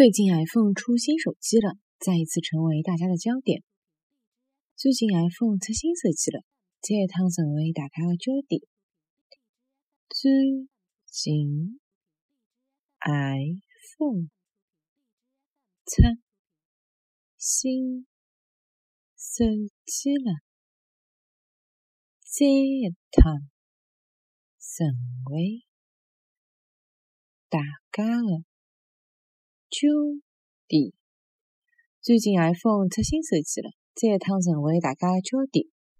最近 iPhone 出新手机了，再一次成为大家的焦点。最近 iPhone 出新手机了，再一趟成为大家的焦点。最近 iPhone 出新手机了，再一趟成为大家的焦点。最近 iPhone 出新手机了，再一趟成为大家的焦点。